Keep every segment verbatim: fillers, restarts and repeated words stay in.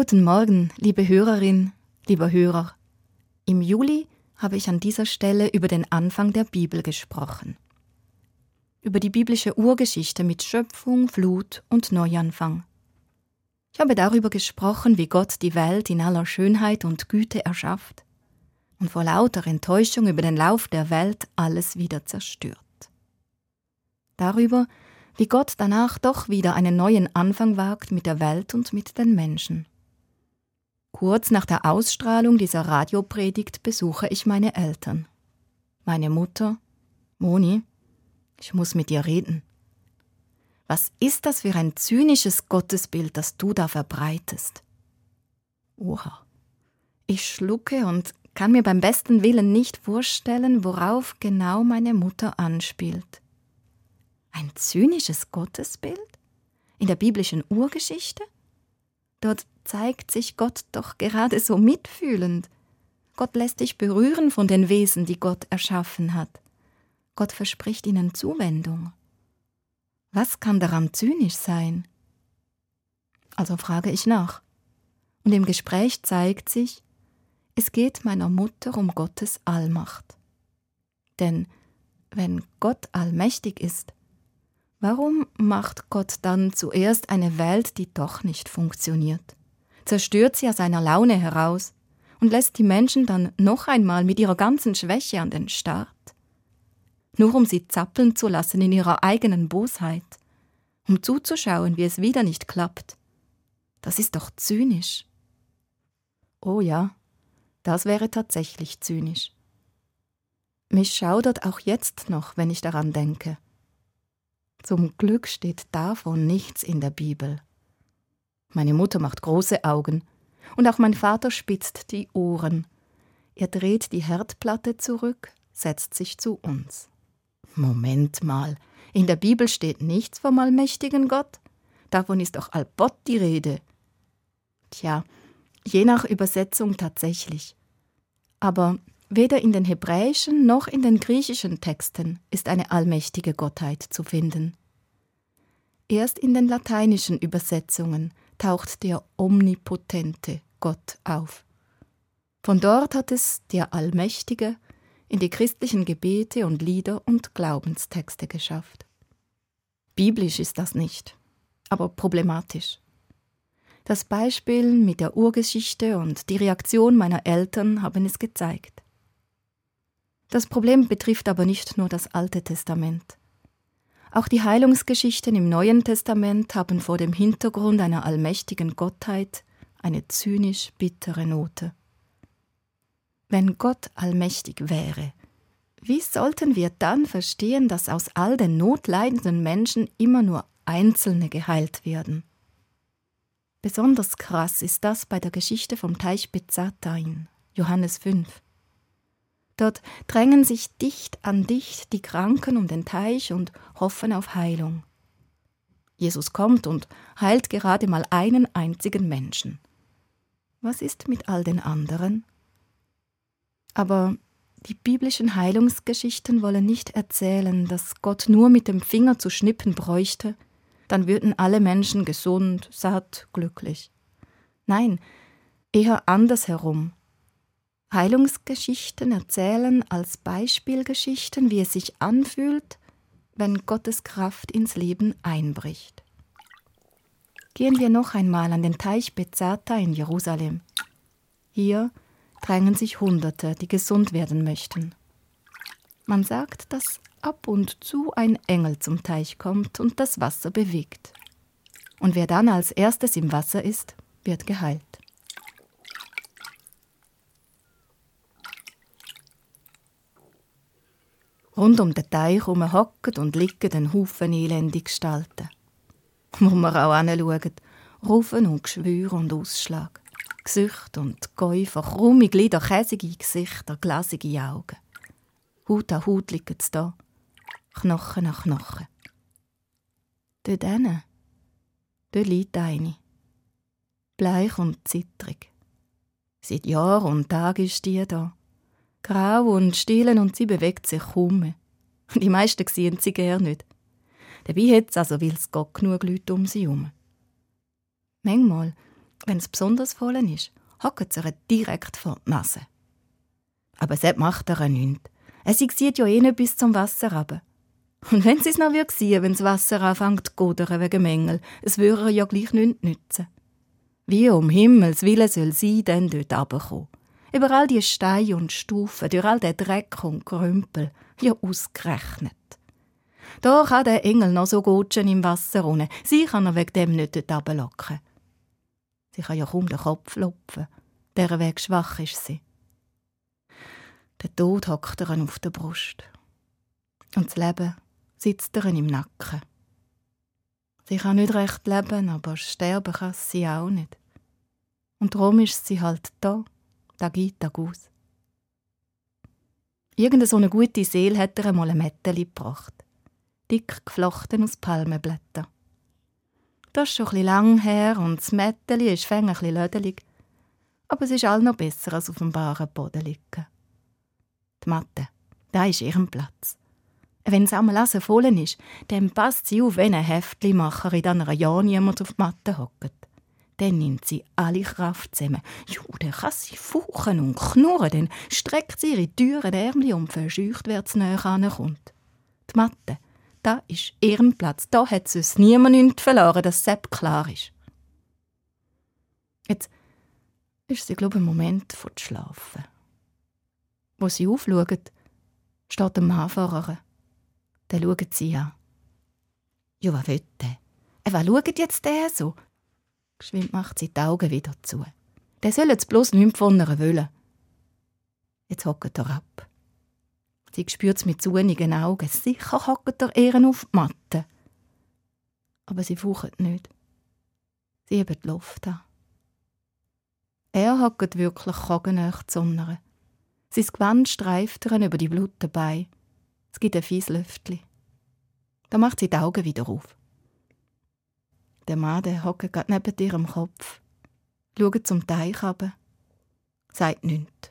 Guten Morgen, liebe Hörerin, lieber Hörer. Im Juli habe ich an dieser Stelle über den Anfang der Bibel gesprochen. Über die biblische Urgeschichte mit Schöpfung, Flut und Neuanfang. Ich habe darüber gesprochen, wie Gott die Welt in aller Schönheit und Güte erschafft und vor lauter Enttäuschung über den Lauf der Welt alles wieder zerstört. Darüber, wie Gott danach doch wieder einen neuen Anfang wagt mit der Welt und mit den Menschen. Kurz nach der Ausstrahlung dieser Radiopredigt besuche ich meine Eltern. Meine Mutter, Moni, ich muss mit dir reden. Was ist das für ein zynisches Gottesbild, das du da verbreitest? Oha. Ich schlucke und kann mir beim besten Willen nicht vorstellen, worauf genau meine Mutter anspielt. Ein zynisches Gottesbild? In der biblischen Urgeschichte? Dort zeigt sich Gott doch gerade so mitfühlend. Gott lässt dich berühren von den Wesen, die Gott erschaffen hat. Gott verspricht ihnen Zuwendung. Was kann daran zynisch sein? Also frage ich nach. Und im Gespräch zeigt sich, es geht meiner Mutter um Gottes Allmacht. Denn wenn Gott allmächtig ist, warum macht Gott dann zuerst eine Welt, die doch nicht funktioniert? Zerstört sie aus einer Laune heraus und lässt die Menschen dann noch einmal mit ihrer ganzen Schwäche an den Start? Nur um sie zappeln zu lassen in ihrer eigenen Bosheit, um zuzuschauen, wie es wieder nicht klappt. Das ist doch zynisch. Oh ja, das wäre tatsächlich zynisch. Mich schaudert auch jetzt noch, wenn ich daran denke. Zum Glück steht davon nichts in der Bibel. Meine Mutter macht große Augen und auch mein Vater spitzt die Ohren. Er dreht die Herdplatte zurück, setzt sich zu uns. Moment mal, in der Bibel steht nichts vom allmächtigen Gott. Davon ist doch allbott die Rede. Tja, je nach Übersetzung tatsächlich. Aber weder in den hebräischen noch in den griechischen Texten ist eine allmächtige Gottheit zu finden. Erst in den lateinischen Übersetzungen taucht der omnipotente Gott auf. Von dort hat es der Allmächtige in die christlichen Gebete und Lieder und Glaubenstexte geschafft. Biblisch ist das nicht, aber problematisch. Das Beispiel mit der Urgeschichte und die Reaktion meiner Eltern haben es gezeigt. Das Problem betrifft aber nicht nur das Alte Testament. Auch die Heilungsgeschichten im Neuen Testament haben vor dem Hintergrund einer allmächtigen Gottheit eine zynisch bittere Note. Wenn Gott allmächtig wäre, wie sollten wir dann verstehen, dass aus all den notleidenden Menschen immer nur Einzelne geheilt werden? Besonders krass ist das bei der Geschichte vom Teich Bethesda in Johannes fünf. Dort drängen sich dicht an dicht die Kranken um den Teich und hoffen auf Heilung. Jesus kommt und heilt gerade mal einen einzigen Menschen. Was ist mit all den anderen? Aber die biblischen Heilungsgeschichten wollen nicht erzählen, dass Gott nur mit dem Finger zu schnippen bräuchte, dann würden alle Menschen gesund, satt, glücklich. Nein, eher andersherum. Heilungsgeschichten erzählen als Beispielgeschichten, wie es sich anfühlt, wenn Gottes Kraft ins Leben einbricht. Gehen wir noch einmal an den Teich Bethesda in Jerusalem. Hier drängen sich Hunderte, die gesund werden möchten. Man sagt, dass ab und zu ein Engel zum Teich kommt und das Wasser bewegt. Und wer dann als erstes im Wasser ist, wird geheilt. Rund um den Teich herum hocken und liegen ein Haufen elende Gestalten. Wo man auch hinschauen, Rufen und Geschwür und Ausschlag, Gesicht und Käufer, krumme Glieder, käsige Gesichter, glasige Augen. Haut an Haut liegen sie da. Knochen nach Knochen. Dort hinten, dort liegt eine. Bleich und zittrig. Seit Jahr und Tag ist die da. Grau und still und sie bewegt sich kaum mehr. Die meisten sehen sie gar nicht. Dabei hat es also, weil es Gott genug Leute um sie herum. Manchmal Wenn es besonders voll ist, hocken sie direkt vor die Nase. Aber das macht er nichts. Er sieht ja eh nicht bis zum Wasser runter. Und wenn sie es noch sehen, wenn das Wasser anfängt zu godern wegen Mängel, es würde er ja gleich nichts nützen. Wie um Himmels Willen soll sie dann dort runterkommen? Über all die Steine und Stufen, durch all den Dreck und Krümpel, ja ausgerechnet. Da kann der Engel noch so gutschen im Wasser runter. Sie kann er wegen dem nicht dort runterlocken. Sie kann ja kaum den Kopf lupfen. Dieser Weg schwach ist sie. Der Tod hockt er auf der Brust. Und das Leben sitzt er im Nacken. Sie kann nicht recht leben, aber sterben kann sie auch nicht. Und darum ist sie halt da, Tag ein, Tag aus. Irgendeine so eine gute Seele hat er einmal ein Mätteli gebracht. Dick geflochten aus Palmenblättern. Das ist schon etwas lang her und das Mätteli ist fäng etwas lödelig. Aber es ist all noch besser als auf dem baren Boden liegen. Die Matte, da ist ihrem Platz. Wenn es einmal voll ist, dann passt sie auf, wenn ein Heftlimacher in einem Jahr niemand auf die Matte hockt. Dann nimmt sie alle Kraft zusammen. Jo, dann kann sie fauchen und knurren, dann streckt sie ihre teuren Ärmel und verscheucht, wer zu näher kommt. Die Matte, da ist ihren Platz. Da hat sonst niemand nichts verloren, dass Sepp klar ist. Jetzt ist sie, glaube ich, ein Moment vor dem Schlafen. Wo sie aufschaut, steht der Mann vor ihr. Dann schaut sie an. Ja, was will der? Was schaut jetzt der so? Geschwind macht sie die Augen wieder zu. Der soll jetzt bloß nichts von ihr wollen. Jetzt hockt er ab. Sie spürt es mit zunigen Augen. Sicher hockt er ehren auf die Matte. Aber sie faucht nicht. Sie hebt die Luft an. Er hockt wirklich kogenöch zu ihr. Sein Gewand streift ihr über die blutigen Beine. Es gibt ein fieses Lüftchen. Da macht sie die Augen wieder auf. Der Mann hockt gerade neben ihrem Kopf, schaut zum Teich runter, sagt nichts.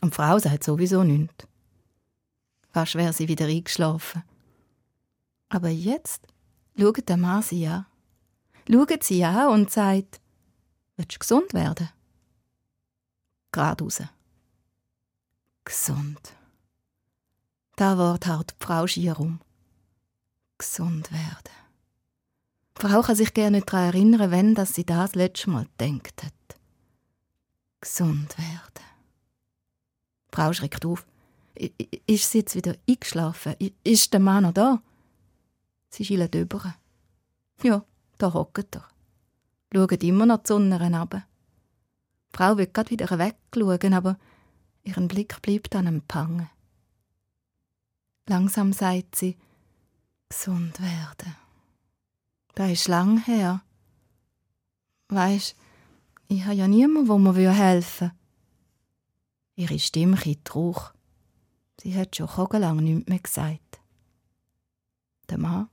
Und die Frau sagt sowieso nichts. Fast wäre sie wieder eingeschlafen. Aber jetzt schaut der Mann sie an. Schaut sie an und sagt, willst du gesund werden? Geradeaus. Gesund. Da Wort haut die Frau schier um. Gesund werden. Die Frau kann sich gerne nicht daran erinnern, wenn dass sie das letzte Mal gedacht hat. Gesund werden. Die Frau schreckt auf. Ist sie jetzt wieder eingeschlafen? Ist der Mann noch da? Sie schielt über. Ja, da hockt er. Schaut immer noch die Sonne runter. Die Frau will gerade wieder wegschauen, aber ihren Blick bleibt an einem Pangen. Langsam sagt sie, gesund werden. Das ist lang her. Weisst, ich habe ja niemanden, der mir helfen würde. Ihre Stimme kittert hoch. Sie hat schon lang nichts mehr gesagt. Der Mann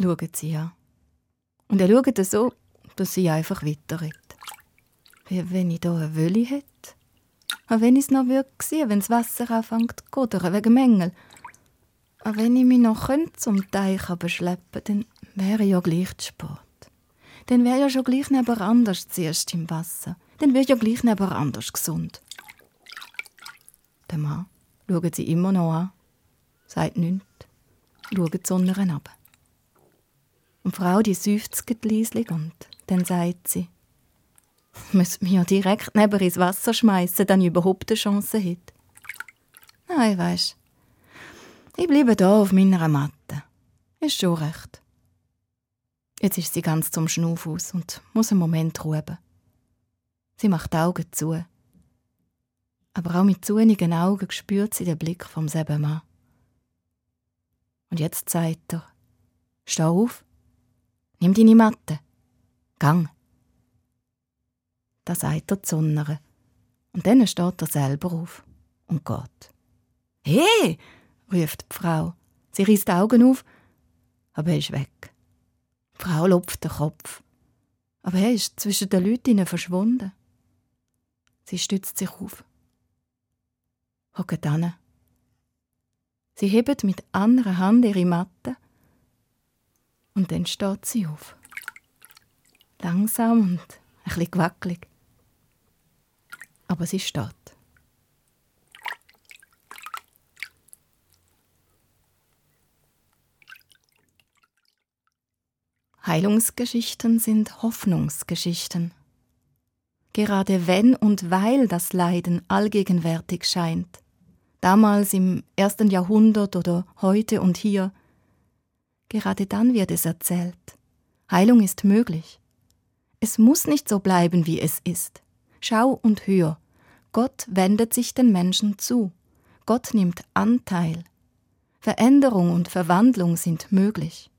schaut sie an. Und er schaut so, dass sie einfach weiterredet. Wie wenn ich hier eine Wölle hätte. Und wenn ich es noch sehen würde, wenn das Wasser anfängt zu godern wegen Mängel. Und wenn ich mich noch zum Teich schleppen könnte, dann wäre ja gleich zu spät. Dann wäre ja schon gleich nebeneinander zuerst im Wasser. Dann wäre ja gleich nebeneinander gesund. Der Mann schaut sie immer noch an, sagt nichts, schaut die Sonne hinab. Und die Frau, die seufzt leislich und dann sagt sie, müsste mich ja direkt neben ins Wasser schmeißen, dann ich überhaupt eine Chance hätte. Nein, weisst, ich bleibe da auf meiner Matte. Ist schon recht. Jetzt ist sie ganz zum Schnuff aus und muss einen Moment ruhen. Sie macht die Augen zu. Aber auch mit zunigen Augen spürt sie den Blick vom selben Mann. Und jetzt sagt er, steh auf, nimm deine Matte, gang. Da sagt er die Sonne. Und dann steht er selber auf und geht. «Hey!» ruft die Frau. Sie reißt die Augen auf, aber er ist weg. Die Frau lupft den Kopf. Aber er ist zwischen den Leuten verschwunden. Sie stützt sich auf. Hockt an. Sie hebt mit anderer Hand ihre Matte und dann steht sie auf. langsam und ein bisschen gewackelig. Aber sie steht. Heilungsgeschichten sind Hoffnungsgeschichten. Gerade wenn und weil das Leiden allgegenwärtig scheint, damals im ersten Jahrhundert oder heute und hier, gerade dann wird es erzählt. Heilung ist möglich. Es muss nicht so bleiben, wie es ist. Schau und hör. Gott wendet sich den Menschen zu. Gott nimmt Anteil. Veränderung und Verwandlung sind möglich.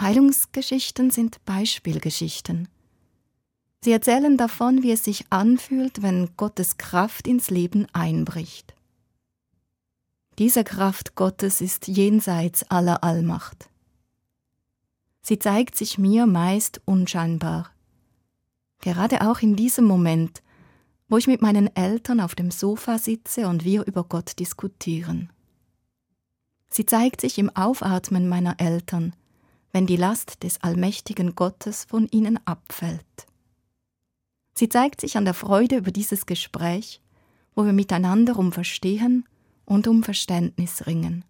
Heilungsgeschichten sind Beispielgeschichten. Sie erzählen davon, wie es sich anfühlt, wenn Gottes Kraft ins Leben einbricht. Diese Kraft Gottes ist jenseits aller Allmacht. Sie zeigt sich mir meist unscheinbar. Gerade auch in diesem Moment, wo ich mit meinen Eltern auf dem Sofa sitze und wir über Gott diskutieren. Sie zeigt sich im Aufatmen meiner Eltern, wenn die Last des allmächtigen Gottes von ihnen abfällt. Sie zeigt sich an der Freude über dieses Gespräch, wo wir miteinander um Verstehen und um Verständnis ringen.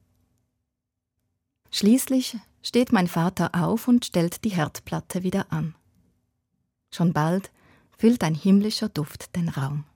Schließlich steht mein Vater auf und stellt die Herdplatte wieder an. Schon bald füllt ein himmlischer Duft den Raum.